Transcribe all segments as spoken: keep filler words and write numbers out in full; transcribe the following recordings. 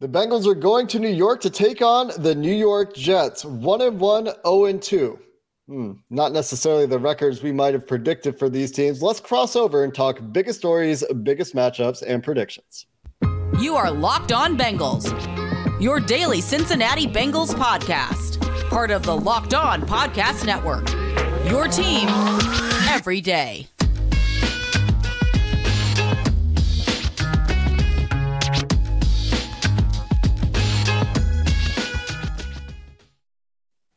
The Bengals are going to New York to take on the New York Jets, one and one, oh and two. Hmm, not necessarily the records we might have predicted for these teams. Let's cross over and talk biggest stories, biggest matchups, and predictions. You are Locked On Bengals, your daily Cincinnati Bengals podcast, part of the Locked On Podcast Network, your team every day.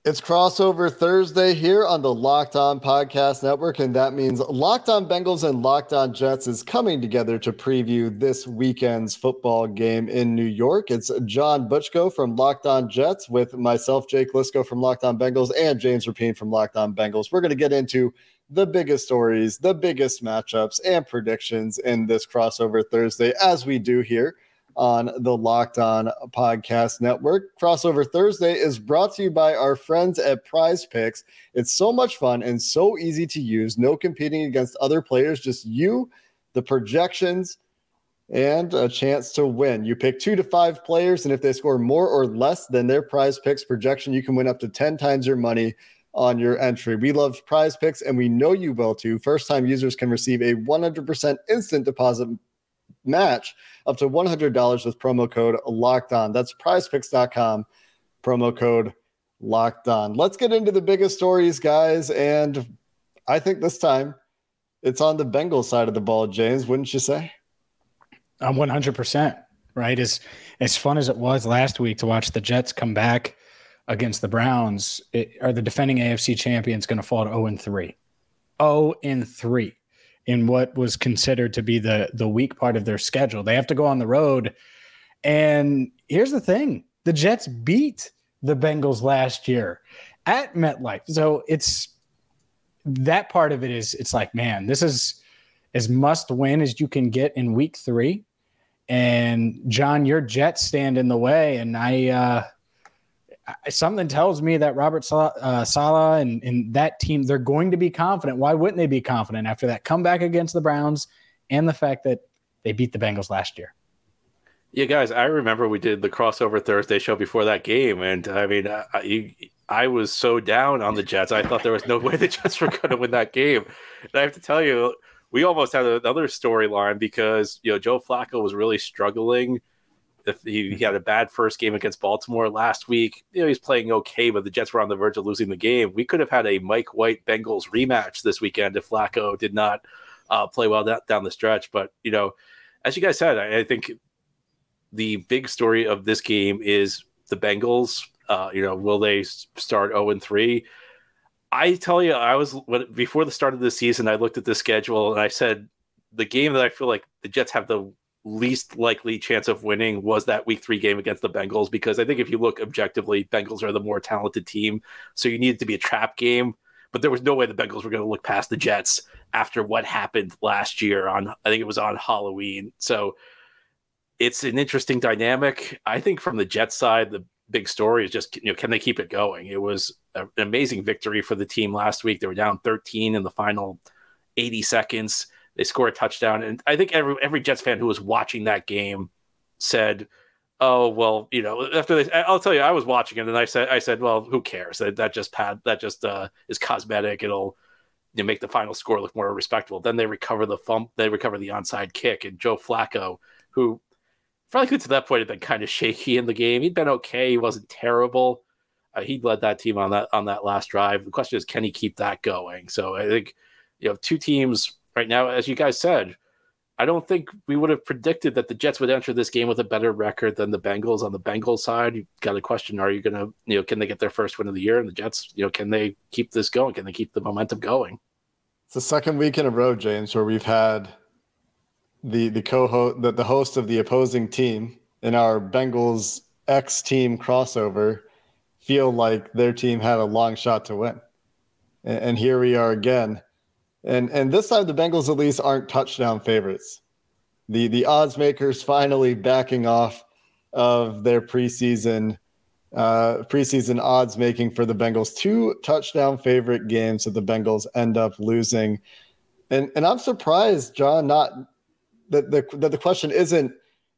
It's crossover Thursday here on the Locked On Podcast Network, and that means Locked On Bengals and Locked On Jets is coming together to preview this weekend's football game in New York. It's John Butchko from Locked On Jets with myself, Jake Liscow from Locked On Bengals, and James Rapine from Locked On Bengals. We're going to get into the biggest stories, the biggest matchups, and predictions in this crossover Thursday, as we do here on the Locked On Podcast Network. Crossover Thursday is brought to you by our friends at PrizePicks. It's so much fun and so easy to use. No competing against other players, just you, the projections, and a chance to win. You pick two to five players, and if they score more or less than their PrizePicks projection, you can win up to ten times your money on your entry. We love PrizePicks, and we know you will too. First-time users can receive a one hundred percent instant deposit match up to one hundred dollars with promo code Locked On. That's prize picks dot com, promo code Locked On. Let's get into the biggest stories, guys. And I think this time it's on the Bengals side of the ball, James, wouldn't you say? I'm one hundred percent, right? As, as fun as it was last week to watch the Jets come back against the Browns, it, are the defending A F C champions going to fall to oh and three? oh and three. In what was considered to be the the weak part of their schedule. They have to go on the road. And here's the thing. The Jets beat the Bengals last year at MetLife. So it's that part of it is it's like, man, this is as must win as you can get in week three. And John, your Jets stand in the way. And I, uh, I something tells me that Robert Saleh, uh, Saleh and, and that team, they're going to be confident. Why wouldn't they be confident after that comeback against the Browns and the fact that they beat the Bengals last year? Yeah, guys, I remember we did the crossover Thursday show before that game. And I mean, I, you, I was so down on the Jets. I thought there was no way the Jets were going to win that game. And I have to tell you, we almost had another storyline because, you know, Joe Flacco was really struggling. If he, he had a bad first game against Baltimore last week. You know, he's playing okay, but the Jets were on the verge of losing the game. We could have had a Mike White Bengals rematch this weekend if Flacco did not uh, play well that, down the stretch. But, you know, as you guys said, I, I think the big story of this game is the Bengals. Uh, you know, will they start oh and three? I tell you, I was when, before the start of the season, I looked at the schedule and I said, the game that I feel like the Jets have the least likely chance of winning was that week three game against the Bengals, because I think if you look objectively, Bengals are the more talented team. So you needed to be a trap game, but there was no way the Bengals were going to look past the Jets after what happened last year on, I think it was on Halloween. So it's an interesting dynamic. I think from the Jets side, the big story is just, you know, can they keep it going? It was an amazing victory for the team last week. They were down thirteen in the final eighty seconds. They score a touchdown, and I think every every Jets fan who was watching that game said, "Oh well, you know." After they, I'll tell you, I was watching it, and I said, "I said, well, who cares? That that just pad, that just uh, is cosmetic. It'll you know, make the final score look more respectable." Then they recover the fump, they recover the onside kick, and Joe Flacco, who, frankly, to that point had been kind of shaky in the game. He'd been okay; he wasn't terrible. Uh, he led that team on that on that last drive. The question is, can he keep that going? So I think you have two teams. Right now, as you guys said, I don't think we would have predicted that the Jets would enter this game with a better record than the Bengals. On the Bengals side, you've got a question, are you going to, you know, can they get their first win of the year? And the Jets, you know, can they keep this going? Can they keep the momentum going? It's the second week in a row, James, where we've had the the co-host, the, the host of the opposing team in our Bengals X team crossover feel like their team had a long shot to win. And, and here we are again. And and this time the Bengals at least aren't touchdown favorites. The the odds makers finally backing off of their preseason uh, preseason odds making for the Bengals. Two touchdown favorite games that the Bengals end up losing. And and I'm surprised, John, not that the that the question isn't,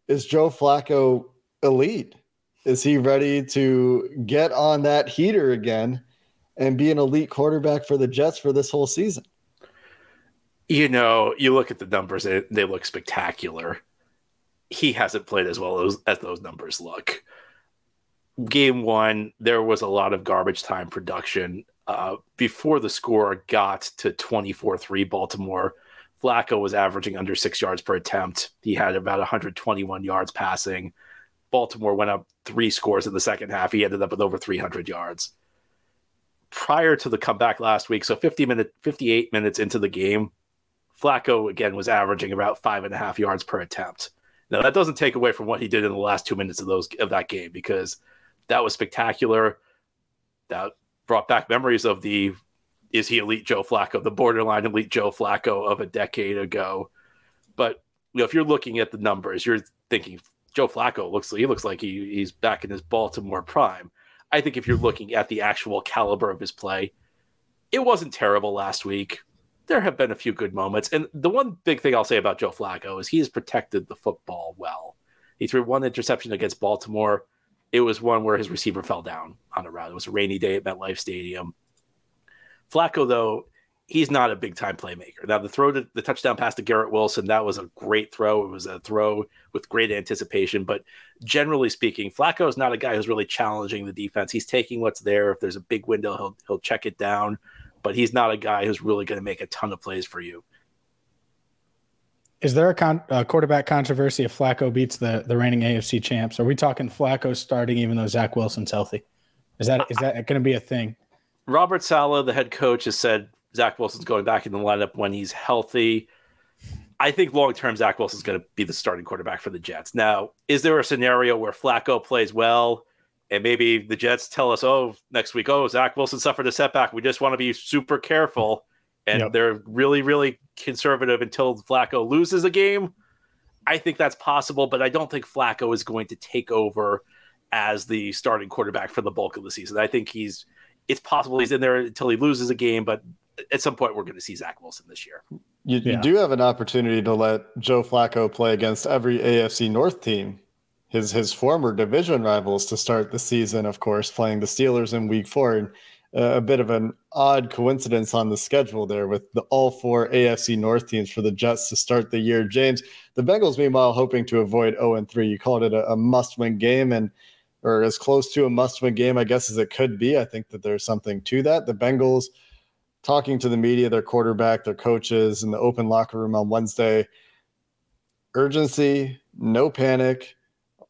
is Joe Flacco elite? Is he ready to get on that heater again and be an elite quarterback for the Jets for this whole season? You know, you look at the numbers, and they look spectacular. He hasn't played as well as, as those numbers look. Game one, there was a lot of garbage time production. Uh, before the score got to twenty-four three Baltimore, Flacco was averaging under six yards per attempt. He had about one hundred twenty-one yards passing. Baltimore went up three scores in the second half. He ended up with over three hundred yards. Prior to the comeback last week, so fifty minute, fifty-eight minutes into the game, Flacco, again, was averaging about five and a half yards per attempt. Now, that doesn't take away from what he did in the last two minutes of those of that game, because that was spectacular. That brought back memories of the, is he elite Joe Flacco, the borderline elite Joe Flacco of a decade ago. But you know, if you're looking at the numbers, you're thinking Joe Flacco looks, he looks like he, he's back in his Baltimore prime. I think if you're looking at the actual caliber of his play, it wasn't terrible last week. There have been a few good moments. And the one big thing I'll say about Joe Flacco is he has protected the football well. He threw one interception against Baltimore. It was one where his receiver fell down on a route. It was a rainy day at MetLife Stadium. Flacco, though, he's not a big-time playmaker. Now, the throw to the touchdown pass to Garrett Wilson, that was a great throw. It was a throw with great anticipation. But generally speaking, Flacco is not a guy who's really challenging the defense. He's taking what's there. If there's a big window, he'll he'll check it down. But he's not a guy who's really going to make a ton of plays for you. Is there a, con- a quarterback controversy if Flacco beats the, the reigning A F C champs? Are we talking Flacco starting even though Zach Wilson's healthy? Is that is that going to be a thing? Robert Saleh, the head coach, has said Zach Wilson's going back in the lineup when he's healthy. I think long-term Zach Wilson's going to be the starting quarterback for the Jets. Now, is there a scenario where Flacco plays well? And maybe the Jets tell us, oh, next week, oh, Zach Wilson suffered a setback. We just want to be super careful. And yep. They're really, really conservative until Flacco loses a game. I think that's possible, but I don't think Flacco is going to take over as the starting quarterback for the bulk of the season. I think he's it's possible he's in there until he loses a game, but at some point we're going to see Zach Wilson this year. You, yeah. you do have an opportunity to let Joe Flacco play against every A F C North team. His his former division rivals to start the season, of course, playing the Steelers in week four. And uh, a bit of an odd coincidence on the schedule there with the all four A F C North teams for the Jets to start the year. James, the Bengals, meanwhile, hoping to avoid oh and three. You called it a, a must-win game, and or as close to a must-win game, I guess, as it could be. I think that there's something to that. The Bengals, talking to the media, their quarterback, their coaches, in the open locker room on Wednesday, urgency, no panic,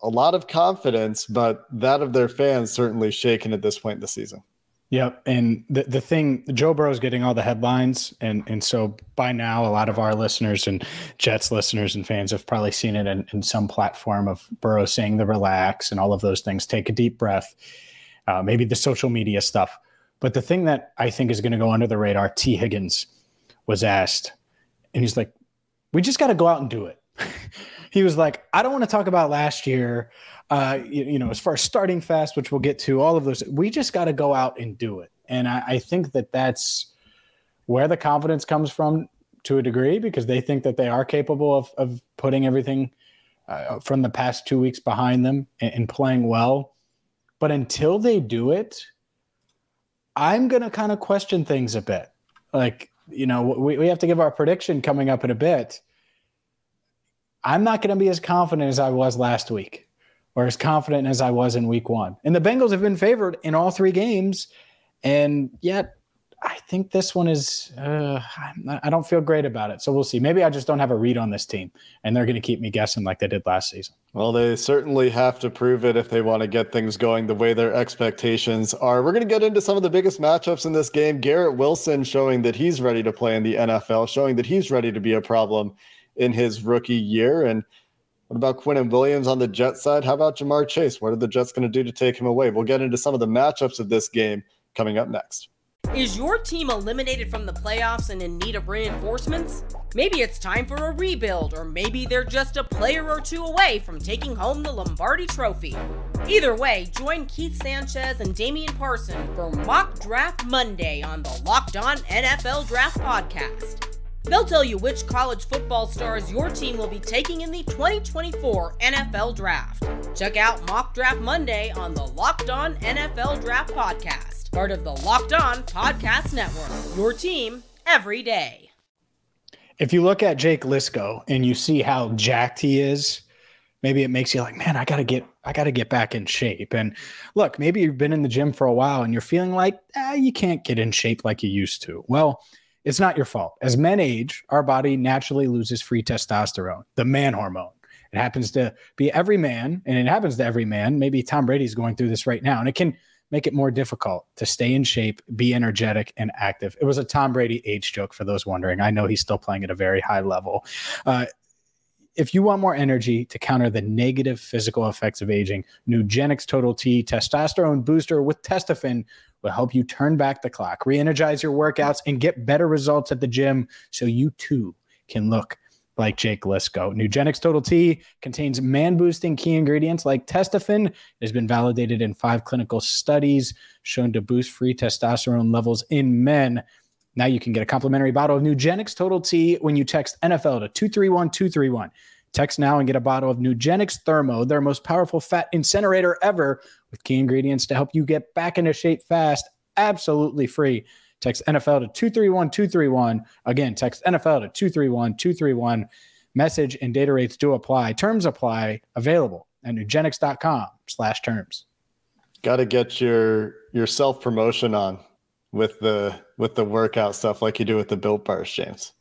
a lot of confidence, but that of their fans certainly shaken at this point in the season. Yep. And the, the thing, Joe Burrow's getting all the headlines. And, and so by now, a lot of our listeners and Jets listeners and fans have probably seen it in, in some platform of Burrow saying the relax and all of those things, take a deep breath, uh, maybe the social media stuff. But the thing that I think is going to go under the radar, T. Higgins was asked, and he's like, we just got to go out and do it. He was like, I don't want to talk about last year, uh, you, you know, as far as starting fast, which we'll get to, all of those. We just got to go out and do it. And I, I think that that's where the confidence comes from to a degree, because they think that they are capable of, of putting everything uh, from the past two weeks behind them and, and playing well. But until they do it, I'm going to kind of question things a bit. Like, you know, we, we have to give our prediction coming up in a bit. I'm not going to be as confident as I was last week or as confident as I was in week one. And the Bengals have been favored in all three games. And yet I think this one is, uh, I'm not, I don't feel great about it. So we'll see. Maybe I just don't have a read on this team and they're going to keep me guessing like they did last season. Well, they certainly have to prove it if they want to get things going the way their expectations are. We're going to get into some of the biggest matchups in this game. Garrett Wilson showing that he's ready to play in the N F L, showing that he's ready to be a problem in his rookie year. And What about Quinnen Williams on the Jets side? How about Ja'Marr Chase? What are the Jets going to do to take him away? We'll get into some of the matchups of this game coming up next. Is your team eliminated from the playoffs and in need of reinforcements? Maybe it's time for a rebuild, or maybe they're just a player or two away from taking home the Lombardi Trophy. Either way, join Keith Sanchez and Damian Parson for Mock Draft Monday on the Locked On N F L Draft Podcast. They'll tell you which college football stars your team will be taking in the twenty twenty-four N F L Draft. Check out Mock Draft Monday on the Locked On N F L Draft Podcast, part of the Locked On Podcast Network, your team every day. If you look at Jake Liscow and you see how jacked he is, maybe it makes you like, man, I got to get I got to get back in shape. And look, maybe you've been in the gym for a while and you're feeling like ah, you can't get in shape like you used to. Well, it's not your fault. As men age, our body naturally loses free testosterone, the man hormone. It happens to be every man, and it happens to every man. Maybe Tom Brady's going through this right now, and it can make it more difficult to stay in shape, be energetic, and active. It was a Tom Brady age joke for those wondering. I know he's still playing at a very high level. Uh, If you want more energy to counter the negative physical effects of aging, Nugenix Total T Testosterone Booster with Testofen will help you turn back the clock, re-energize your workouts, and get better results at the gym so you too can look like Jake Liscow. Nugenix Total T contains man-boosting key ingredients like Testofen. It has been validated in five clinical studies shown to boost free testosterone levels in men. Now you can get a complimentary bottle of Nugenix Total T when you text N F L to two three one two three one. Text now and get a bottle of Nugenix Thermo, their most powerful fat incinerator ever, with key ingredients to help you get back into shape fast, absolutely free. Text N F L to two three one two three one. Again, text N F L to two three one two three one. Message and data rates do apply. Terms apply. Available at Nugenix.com slash terms. Got to get your, your self-promotion on with the with the workout stuff like you do with the Built Bars, James.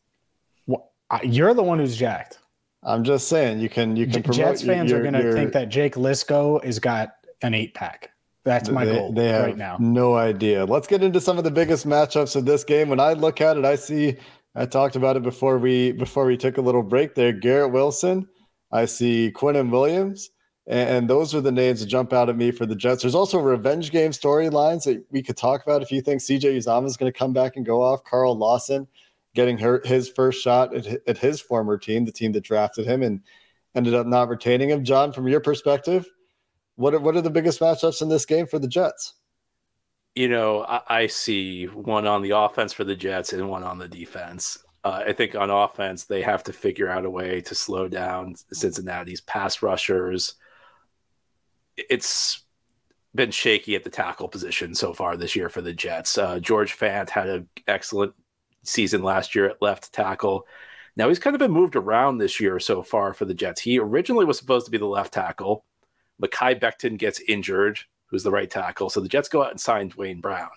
Well, you're the one who's jacked. I'm just saying you can you can J- promote. Jets fans your, are going to think that Jake Liscow has got an eight-pack. That's my they, goal they have right now. No idea. Let's get into some of the biggest matchups of this game. When I look at it, I see I talked about it before we before we took a little break there. Garrett Wilson, I see Quinnen Williams. And those are the names that jump out at me for the Jets. There's also revenge game storylines that we could talk about if you think C J Uzomah is going to come back and go off. Carl Lawson getting her, his first shot at, at his former team, the team that drafted him and ended up not retaining him. John, from your perspective, what are, what are the biggest matchups in this game for the Jets? You know, I, I see one on the offense for the Jets and one on the defense. Uh, I think on offense, they have to figure out a way to slow down Cincinnati's pass rushers. It's been shaky at the tackle position so far this year for the Jets. Uh, George Fant had an excellent season last year at left tackle. Now he's kind of been moved around this year so far for the Jets. He originally was supposed to be the left tackle. Mekhi Becton gets injured, who's the right tackle. So the Jets go out and sign Dwayne Brown.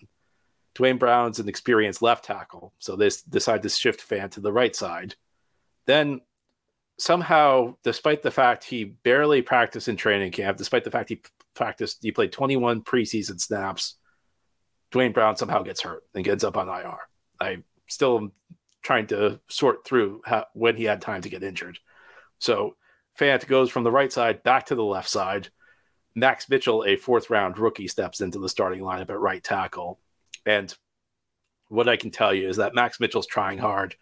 Dwayne Brown's an experienced left tackle. So they decide to shift Fant to the right side. Then somehow, despite the fact he barely practiced in training camp, despite the fact he practiced, he played twenty-one preseason snaps, Dwayne Brown somehow gets hurt and gets up on I R. I still am trying to sort through how, when he had time to get injured. So Fant goes from the right side back to the left side. Max Mitchell, a fourth-round rookie, steps into the starting lineup at right tackle. And what I can tell you is that Max Mitchell's trying hard.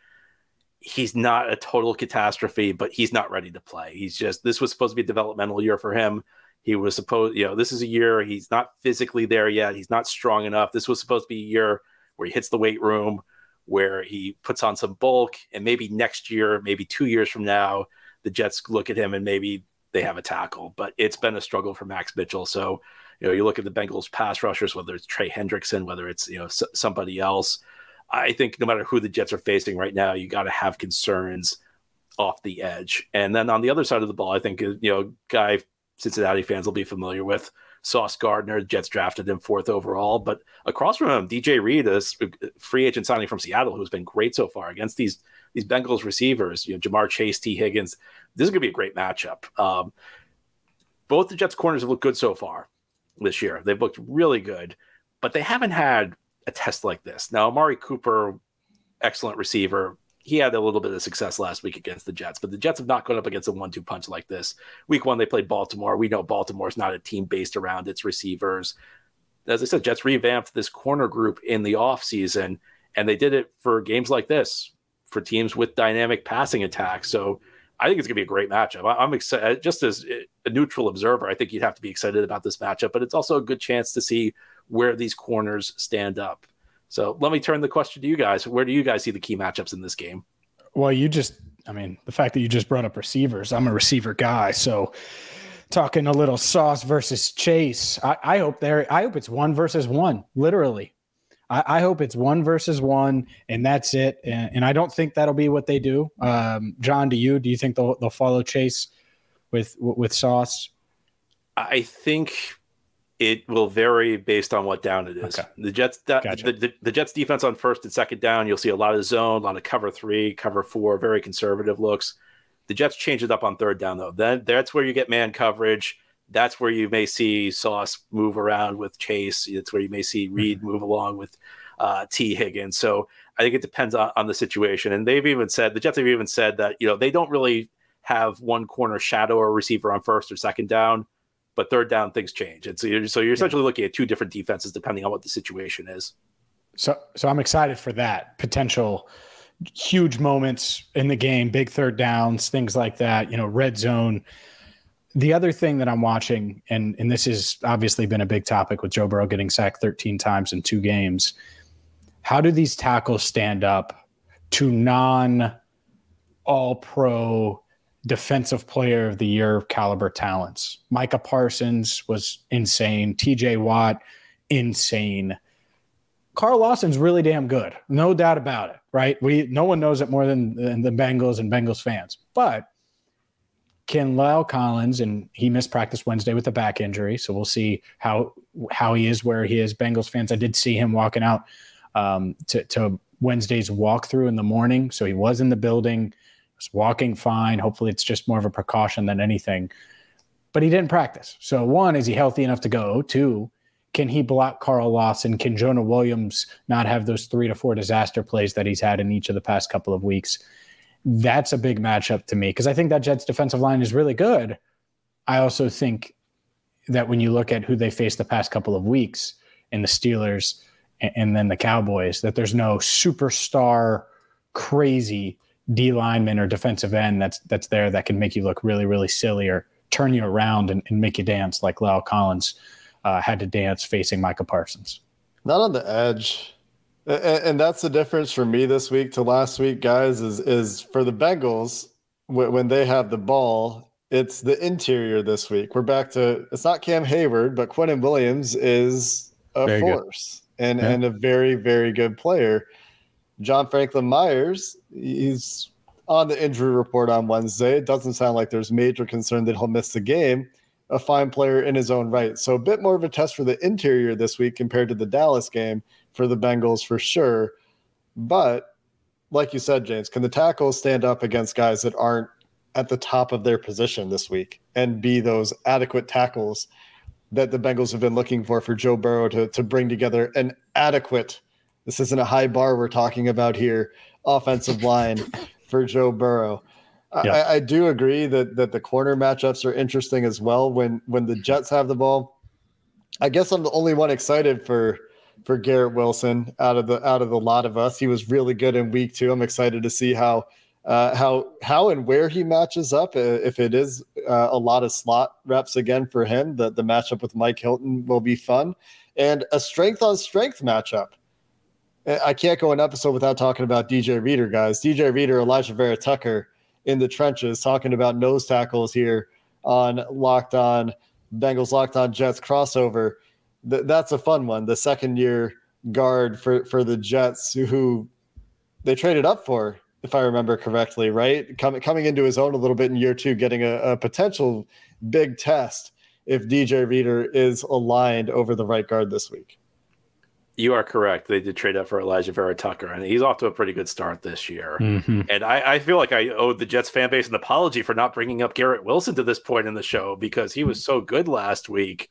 He's not a total catastrophe, but he's not ready to play. He's just, this was supposed to be a developmental year for him. He was supposed, you know, this is a year he's not physically there yet. He's not strong enough. This was supposed to be a year where he hits the weight room, where he puts on some bulk, and maybe next year, maybe two years from now, the Jets look at him and maybe they have a tackle, but it's been a struggle for Max Mitchell. So, you know, you look at the Bengals pass rushers, whether it's Trey Hendrickson, whether it's, you know, s- somebody else, I think no matter who the Jets are facing right now, you got to have concerns off the edge. And then on the other side of the ball, I think, you know, guy Cincinnati fans will be familiar with, Sauce Gardner. Jets drafted him fourth overall. But across from him, D J Reader, this free agent signing from Seattle, who's been great so far against these these Bengals receivers, you know, Ja'Marr Chase, T. Higgins. This is going to be a great matchup. Um, both the Jets' corners have looked good so far this year. They've looked really good, but they haven't had a test like this. Now, Amari Cooper, excellent receiver, he had a little bit of success last week against the Jets, but the Jets have not gone up against a one two punch like this. Week one, they played Baltimore. We know Baltimore's not a team based around its receivers. As I said, Jets revamped this corner group in the offseason, and they did it for games like this, for teams with dynamic passing attacks. So I think it's going to be a great matchup. I'm excited. Just as a neutral observer, I think you'd have to be excited about this matchup, but it's also a good chance to see where these corners stand up. So let me turn the question to you guys. Where do you guys see the key matchups in this game? Well, you just, I mean, the fact that you just brought up receivers, I'm a receiver guy. So talking a little Sauce versus Chase, I, I hope there, I hope it's one versus one, literally. I, I hope it's one versus one and that's it. And, and I don't think that'll be what they do. Um, John, do you, do you think they'll, they'll follow Chase with, with Sauce? I think it will vary based on what down it is. Okay. The Jets da- gotcha. the, the, the Jets defense on first and second down, you'll see a lot of zone, a lot of cover three, cover four, very conservative looks. The Jets change it up on third down, though. Then that's where you get man coverage. That's where you may see Sauce move around with Chase. It's where you may see Reed mm-hmm. move along with uh, T. Higgins. So I think it depends on, on the situation. And they've even said, the Jets have even said that, you know, they don't really have one corner shadow or receiver on first or second down. But third down, things change. And so you're, so you're essentially yeah. looking at two different defenses depending on what the situation is. So so I'm excited for that. Potential huge moments in the game, big third downs, things like that, you know, red zone. The other thing that I'm watching, and, and this has obviously been a big topic with Joe Burrow getting sacked thirteen times in two games, how do these tackles stand up to non-all-pro defensive player of the year caliber talents? Micah Parsons was insane. T J Watt, insane. Carl Lawson's really damn good. No doubt about it, right? We no one knows it more than, than the Bengals and Bengals fans. But can Lyle Collins, and he missed practice Wednesday with a back injury, so we'll see how how he is, where he is. Bengals fans, I did see him walking out um, to, to Wednesday's walkthrough in the morning, so he was in the building. Walking fine. Hopefully it's just more of a precaution than anything, but he didn't practice. So one, is he healthy enough to go? Two, can he block Carl Lawson? Can Jonah Williams not have those three to four disaster plays that he's had in each of the past couple of weeks? That's a big matchup to me because I think that Jets defensive line is really good. I also think that when you look at who they faced the past couple of weeks in the Steelers and, and then the Cowboys, that there's no superstar crazy D lineman or defensive end that's that's there that can make you look really, really silly or turn you around and, and make you dance like Lyle Collins uh, had to dance facing Micah Parsons. Not on the edge. And, and that's the difference for me this week to last week, guys, is, is for the Bengals, w- when they have the ball, it's the interior this week. We're back to, it's not Cam Hayward, but Quinnen Williams is a very force and, yeah. and a very, very good player. John Franklin Myers, he's on the injury report on Wednesday. It doesn't sound like there's major concern that he'll miss the game. A fine player in his own right. So a bit more of a test for the interior this week compared to the Dallas game for the Bengals for sure. But like you said, James, can the tackles stand up against guys that aren't at the top of their position this week and be those adequate tackles that the Bengals have been looking for for Joe Burrow to, to bring together an adequate, this isn't a high bar we're talking about here, offensive line for Joe Burrow. I, yeah. I do agree that that the corner matchups are interesting as well when when the Jets have the ball. I guess I'm the only one excited for for Garrett Wilson out of the out of the lot of us. He was really good in week two. I'm excited to see how uh, how how and where he matches up. If it is uh, a lot of slot reps again for him, the, the matchup with Mike Hilton will be fun. And a strength-on-strength matchup. I can't go an episode without talking about D J Reader, guys. D J Reader, Elijah Vera Tucker in the trenches, talking about nose tackles here on Locked On Bengals, Locked On Jets crossover. Th- that's a fun one. The second-year guard for, for the Jets who, who they traded up for, if I remember correctly, right? Coming coming into his own a little bit in year two, getting a, a potential big test if D J Reader is aligned over the right guard this week. You are correct. They did trade up for Elijah Vera Tucker, and he's off to a pretty good start this year. Mm-hmm. And I, I feel like I owe the Jets fan base an apology for not bringing up Garrett Wilson to this point in the show because he was so good last week.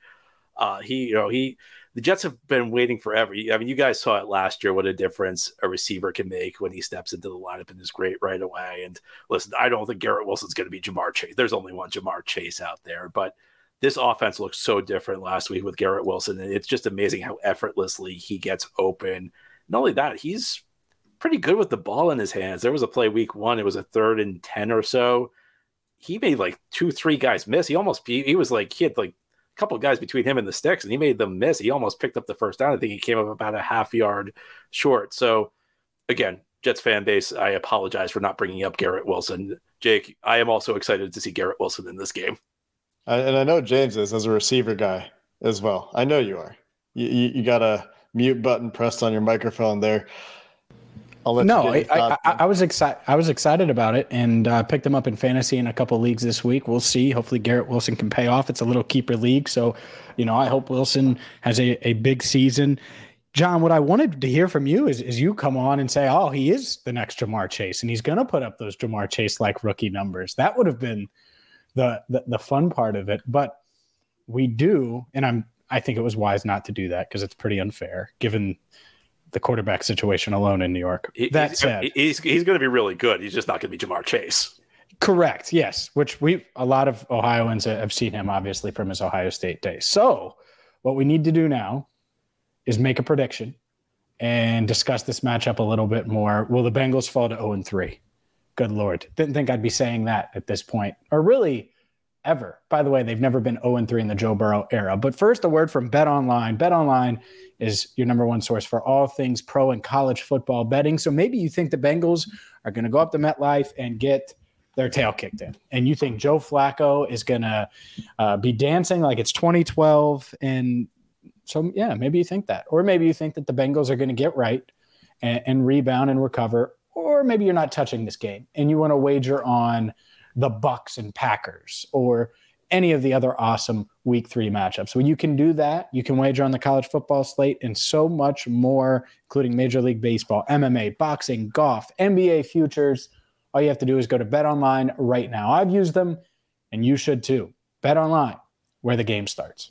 Uh, he, you know, he the Jets have been waiting forever. I mean, you guys saw it last year, what a difference a receiver can make when he steps into the lineup and is great right away. And listen, I don't think Garrett Wilson's going to be Ja'Marr Chase. There's only one Ja'Marr Chase out there, but this offense looked so different last week with Garrett Wilson. And it's just amazing how effortlessly he gets open. Not only that, he's pretty good with the ball in his hands. There was a play week one. It was a third and ten or so. He made like two, three guys miss. He almost, he, he was like, he had like a couple of guys between him and the sticks, and he made them miss. He almost picked up the first down. I think he came up about a half yard short. So again, Jets fan base, I apologize for not bringing up Garrett Wilson. Jake, I am also excited to see Garrett Wilson in this game. And I know James is, as a receiver guy as well. I know you are. You, you, you got a mute button pressed on your microphone there. No, I, I, I was excited. I was excited about it, and uh, picked him up in fantasy in a couple leagues this week. We'll see. Hopefully, Garrett Wilson can pay off. It's a little keeper league, so you know I hope Wilson has a, a big season. John, what I wanted to hear from you is is you come on and say, oh, he is the next Ja'Marr Chase, and he's going to put up those Ja'Marr Chase like rookie numbers. That would have been the, the the fun part of it, but we do, and I'm I think it was wise not to do that because it's pretty unfair given the quarterback situation alone in New York. That he's, said, he's he's going to be really good. He's just not going to be Ja'Marr Chase. Correct. Yes. Which we, a lot of Ohioans have seen him obviously from his Ohio State days. So what we need to do now is make a prediction and discuss this matchup a little bit more. Will the Bengals fall to oh and three? Good Lord. Didn't think I'd be saying that at this point, or really ever. By the way, they've never been oh and three in the Joe Burrow era. But first, a word from BetOnline. BetOnline is your number one source for all things pro and college football betting. So maybe you think the Bengals are going to go up to MetLife and get their tail kicked in, and you think Joe Flacco is going to uh, be dancing like it's twenty twelve. And so, yeah, maybe you think that. Or maybe you think that the Bengals are going to get right and, and rebound and recover. Or maybe you're not touching this game, and you want to wager on the Bucks and Packers or any of the other awesome week three matchups. Well, you can do that. You can wager on the college football slate and so much more, including Major League Baseball, M M A, boxing, golf, N B A futures. All you have to do is go to BetOnline right now. I've used them, and you should too. BetOnline, where the game starts.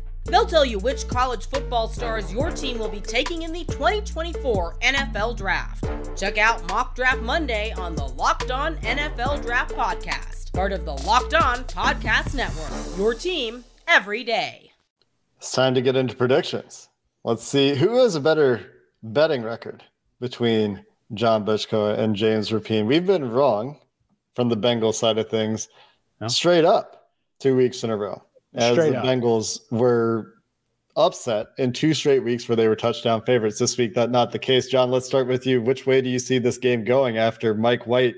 They'll tell you which college football stars your team will be taking in the twenty twenty-four N F L Draft. Check out Mock Draft Monday on the Locked On N F L Draft Podcast, part of the Locked On Podcast Network, your team every day. It's time to get into predictions. Let's see who has a better betting record between John Butchko and James Rapine. We've been wrong from the Bengals side of things, no. straight up, two weeks in a row. As straight the up. Bengals were upset in two straight weeks where they were touchdown favorites. This week, that's not the case. John, let's start with you. Which way do you see this game going after Mike White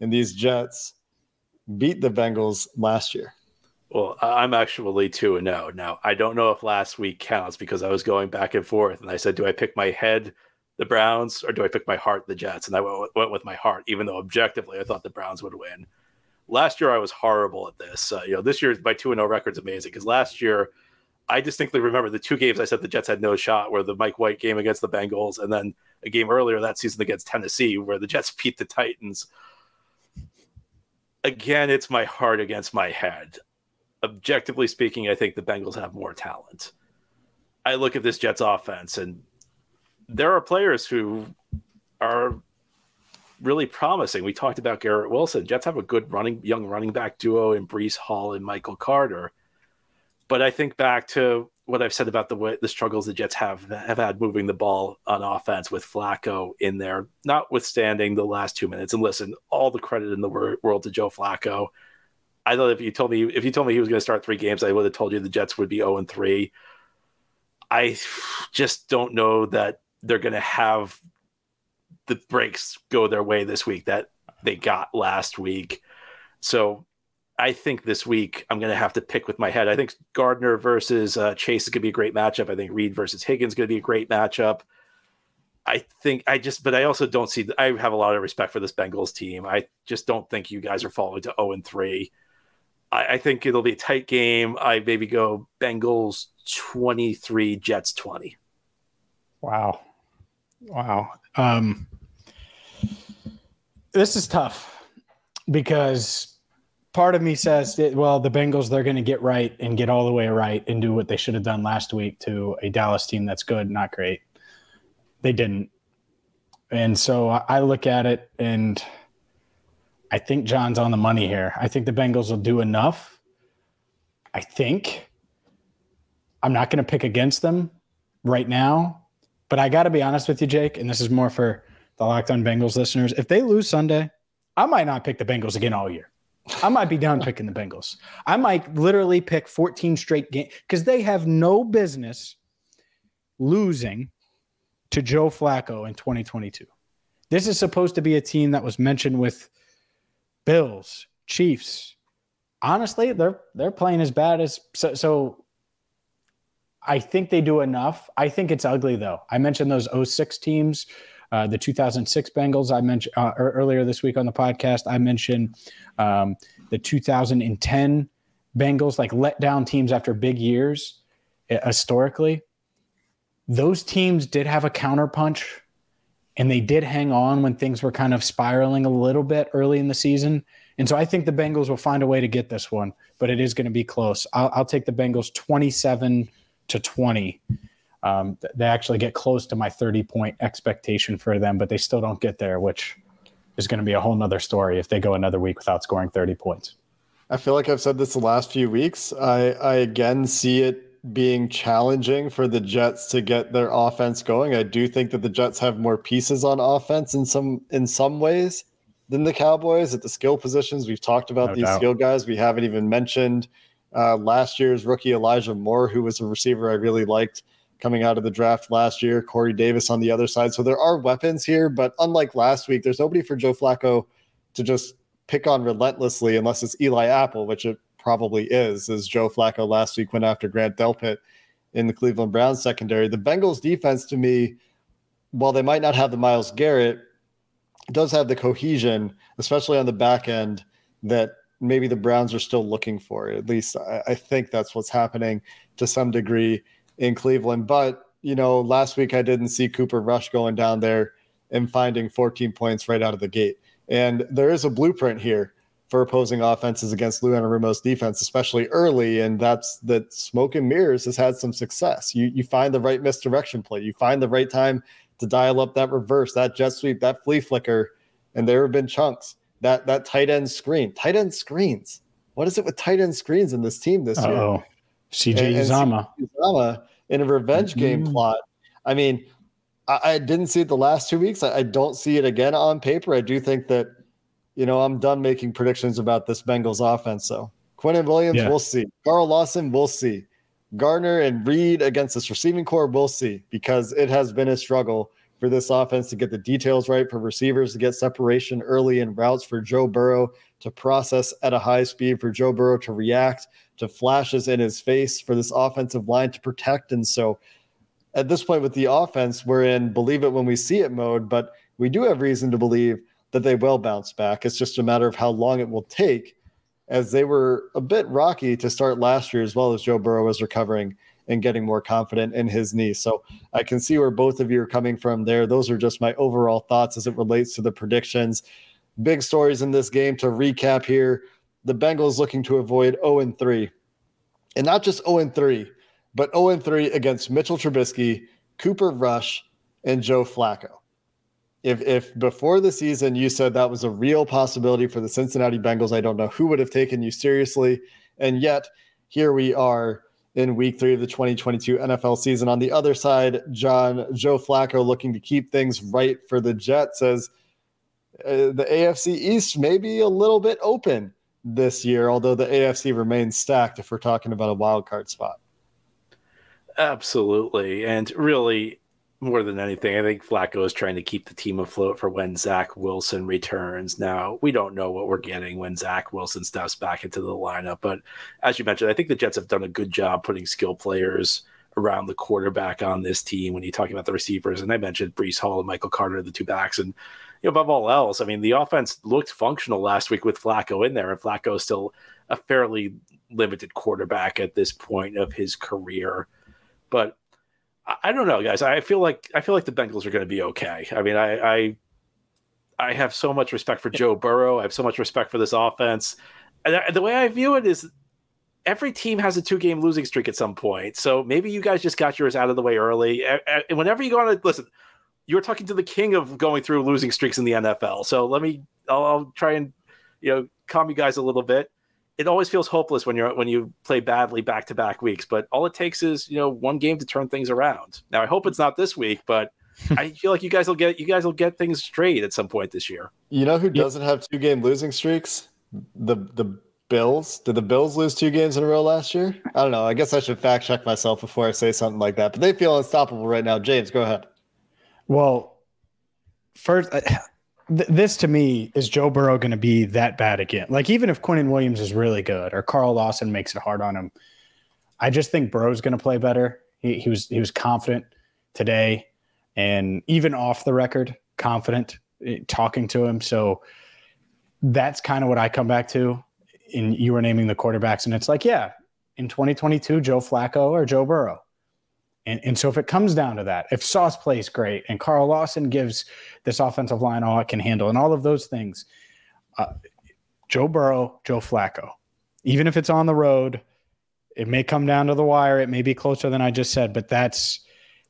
and these Jets beat the Bengals last year? Well, I'm actually two and oh. Now, I don't know if last week counts because I was going back and forth, and I said, do I pick my head, the Browns, or do I pick my heart, the Jets? And I went with my heart, even though objectively I thought the Browns would win. Last year, I was horrible at this. Uh, you know, this year, my two and oh record's amazing because last year, I distinctly remember the two games I said the Jets had no shot were the Mike White game against the Bengals and then a game earlier that season against Tennessee where the Jets beat the Titans. Again, it's my heart against my head. Objectively speaking, I think the Bengals have more talent. I look at this Jets offense, and there are players who are really promising. We talked about Garrett Wilson. Jets have a good running, young running back duo in Breece Hall and Michael Carter. But I think back to what I've said about the way the struggles the Jets have have had moving the ball on offense with Flacco in there, notwithstanding the last two minutes. And listen, all the credit in the world to Joe Flacco. I thought if you told me if you told me he was going to start three games, I would have told you the Jets would be oh and three. I just don't know that they're going to have the breaks go their way this week that they got last week. So I think this week I'm going to have to pick with my head. I think Gardner versus uh, Chase is going to be a great matchup. I think Reed versus Higgins is going to be a great matchup. I think I just, but I also don't see, I have a lot of respect for this Bengals team. I just don't think you guys are falling to oh and three. I, I think it'll be a tight game. I maybe go Bengals twenty-three, Jets twenty. Wow. Wow. Um, this is tough because part of me says, it, well, the Bengals, they're going to get right and get all the way right and do what they should have done last week to a Dallas team that's good, not great. They didn't. And so I look at it and I think John's on the money here. I think the Bengals will do enough. I think I'm not going to pick against them right now, but I got to be honest with you, Jake, and this is more for the Locked On Bengals listeners. If they lose Sunday, I might not pick the Bengals again all year. I might be down picking the Bengals. I might literally pick fourteen straight games because they have no business losing to Joe Flacco in twenty twenty-two. This is supposed to be a team that was mentioned with Bills, Chiefs. Honestly, they're they're playing as bad as so, so I think they do enough. I think it's ugly, though. I mentioned those oh six teams, uh, the two thousand six Bengals I mentioned uh, earlier this week on the podcast. I mentioned um, the two thousand ten Bengals, like letdown teams after big years historically. Those teams did have a counterpunch, and they did hang on when things were kind of spiraling a little bit early in the season. And so I think the Bengals will find a way to get this one, but it is going to be close. I'll, I'll take the Bengals twenty-seven to twenty. Um, they actually get close to my thirty-point expectation for them, but they still don't get there, which is going to be a whole nother story if they go another week without scoring thirty points. I feel like I've said this the last few weeks. I, I again see it being challenging for the Jets to get their offense going. I do think that the Jets have more pieces on offense in some in some ways than the Cowboys at the skill positions. We've talked about no these doubt. skill guys. We haven't even mentioned uh, last year's rookie Elijah Moore, who was a receiver I really liked coming out of the draft last year, Corey Davis on the other side. So there are weapons here, but unlike last week, there's nobody for Joe Flacco to just pick on relentlessly unless it's Eli Apple, which it probably is, as Joe Flacco last week went after Grant Delpit in the Cleveland Browns secondary. The Bengals defense, to me, while they might not have the Myles Garrett, does have the cohesion, especially on the back end, that maybe the Browns are still looking for. At least I, I think that's what's happening to some degree in Cleveland. But, you know, last week I didn't see Cooper Rush going down there and finding fourteen points right out of the gate. And there is a blueprint here for opposing offenses against Lou Anarumo's defense, especially early, and that's that smoke and mirrors has had some success. You you find the right misdirection play. You find the right time to dial up that reverse, that jet sweep, that flea flicker, and there have been chunks. That that tight end screen. Tight end screens. What is it with tight end screens in this team this Uh-oh. year? C J Uzama in a revenge mm-hmm. game plot. I mean, I, I didn't see it the last two weeks. I, I don't see it again on paper. I do think that, you know, I'm done making predictions about this Bengals offense. So Quinnen Williams, yeah. We'll see. Carl Lawson, we'll see. Gardner and Reed against this receiving corps, we'll see, because it has been a struggle for this offense to get the details right, for receivers to get separation early in routes, for Joe Burrow to process at a high speed, for Joe Burrow to react to flashes in his face, for this offensive line to protect. And so at this point with the offense, we're in believe it when we see it mode, but we do have reason to believe that they will bounce back. It's just a matter of how long it will take, as they were a bit rocky to start last year as well, as Joe Burrow was recovering and getting more confident in his knee. So I can see where both of you are coming from there. Those are just my overall thoughts as it relates to the predictions. Big stories in this game to recap here. The Bengals looking to avoid oh and three. And not just oh and three, but oh and three against Mitchell Trubisky, Cooper Rush, and Joe Flacco. If if before the season you said that was a real possibility for the Cincinnati Bengals, I don't know who would have taken you seriously. And yet, here we are in week three of the twenty twenty-two N F L season. On the other side, John, Joe Flacco looking to keep things right for the Jets, as uh, the A F C East may be a little bit open this year, although the A F C remains stacked if we're talking about a wild card spot. Absolutely. And really, more than anything, I think Flacco is trying to keep the team afloat for when Zach Wilson returns. Now, we don't know what we're getting when Zach Wilson steps back into the lineup, but as you mentioned, I think the Jets have done a good job putting skill players around the quarterback on this team when you're talking about the receivers. And I mentioned Breece Hall and Michael Carter, the two backs. And you know, above all else, I mean, the offense looked functional last week with Flacco in there, and Flacco still a fairly limited quarterback at this point of his career. But I don't know, guys. I feel like I feel like the Bengals are going to be okay. I mean, I, I I have so much respect for Joe Burrow. I have so much respect for this offense. And the way I view it is every team has a two-game losing streak at some point. So maybe you guys just got yours out of the way early. And whenever you go on a – listen, you're talking to the king of going through losing streaks in the N F L. So let me – I'll try and, you know, calm you guys a little bit. It always feels hopeless when you're when you play badly back-to-back weeks, but all it takes is, you know, one game to turn things around. Now I hope it's not this week, but I feel like you guys will get you guys will get things straight at some point this year. You know who doesn't have two-game losing streaks? The the Bills. Did the Bills lose two games in a row last year? I don't know. I guess I should fact check myself before I say something like that. But they feel unstoppable right now. James, go ahead. Well, first. I- This, to me, is Joe Burrow going to be that bad again? Like, even if Quinnen Williams is really good or Carl Lawson makes it hard on him, I just think Burrow's going to play better. He, he was he was confident today and even off the record, confident talking to him. So that's kind of what I come back to. And you were naming the quarterbacks, and it's like, yeah, in twenty twenty-two, Joe Flacco or Joe Burrow. And, and so if it comes down to that, if Sauce plays great and Carl Lawson gives this offensive line all it can handle and all of those things, uh, Joe Burrow, Joe Flacco, even if it's on the road, it may come down to the wire. It may be closer than I just said, but that's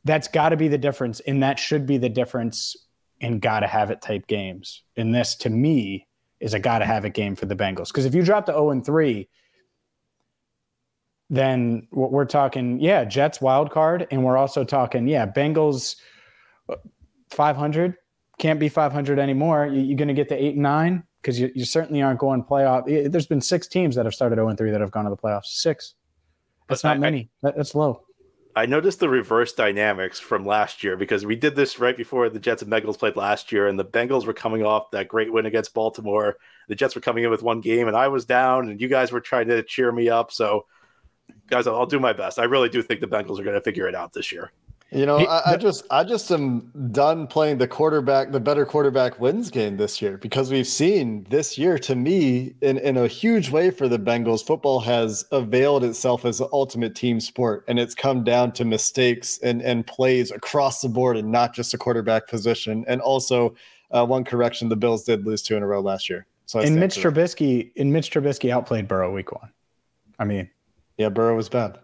that's got to be the difference, and that should be the difference in got-to-have-it type games. And this, to me, is a got-to-have-it game for the Bengals, because if you drop to oh and three, then we're talking, yeah, Jets wild card, and we're also talking, yeah, Bengals five hundred, can't be five hundred anymore. You're going to get to eight and nine because you, you certainly aren't going playoff. There's been six teams that have started oh and three that have gone to the playoffs. Six. That's not I, many. I, That's low. I noticed the reverse dynamics from last year, because we did this right before the Jets and Bengals played last year, and the Bengals were coming off that great win against Baltimore. The Jets were coming in with one game, and I was down, and you guys were trying to cheer me up, so – guys, I'll do my best. I really do think the Bengals are going to figure it out this year. You know, I, I just I just am done playing the quarterback, the better quarterback wins game this year, because we've seen this year, to me, in, in a huge way for the Bengals, football has availed itself as the ultimate team sport, and it's come down to mistakes and, and plays across the board and not just a quarterback position. And also, uh, one correction, the Bills did lose two in a row last year. So and Mitch Trubisky, and Mitch Trubisky outplayed Burrow week one. I mean... Yeah, Burrow was bad.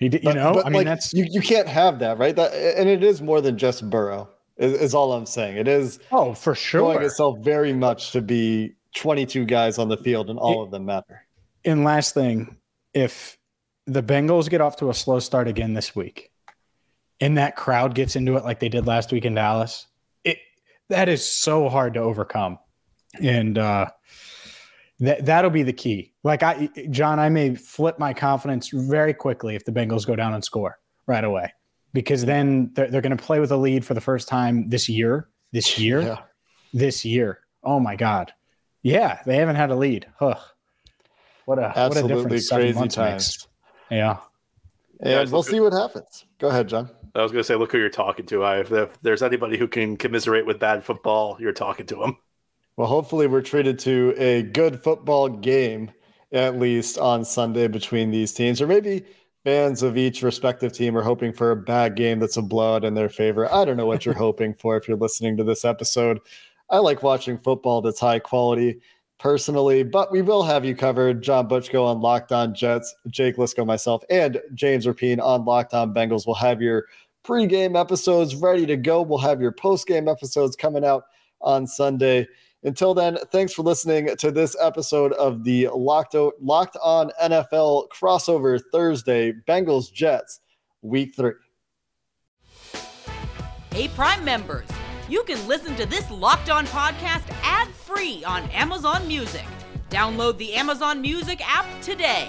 He did, you know, but, but I mean, like, that's you, you can't have that, right? That, and it is more than just Burrow, is, is all I'm saying. It is oh, for sure, showing itself very much to be twenty-two guys on the field, and all it, of them matter. And last thing, if the Bengals get off to a slow start again this week, and that crowd gets into it like they did last week in Dallas, it that is so hard to overcome, and. uh That that'll be the key. Like I, John, I may flip my confidence very quickly if the Bengals go down and score right away, because then they're, they're going to play with a lead for the first time this year. This year, yeah. this year. Oh my God, yeah, they haven't had a lead. Huh. What a absolutely what a difference crazy seven months times. Makes. Yeah, yeah. We'll see what happens. Go ahead, John. I was going to say, look who you're talking to. I, if, if there's anybody who can commiserate with bad football, you're talking to him. Well, hopefully we're treated to a good football game, at least on Sunday, between these teams. Or maybe fans of each respective team are hoping for a bad game that's a blowout in their favor. I don't know what you're hoping for if you're listening to this episode. I like watching football that's high quality personally, but we will have you covered. John Butchko on Locked On Jets, Jake Liscow, myself, and James Rapine on Locked On Bengals. We'll have your pregame episodes ready to go. We'll have your postgame episodes coming out on Sunday. Until then, thanks for listening to this episode of the Locked, o- Locked On N F L Crossover Thursday, Bengals Jets, Week three. Hey, Prime members, you can listen to this Locked On podcast ad-free on Amazon Music. Download the Amazon Music app today.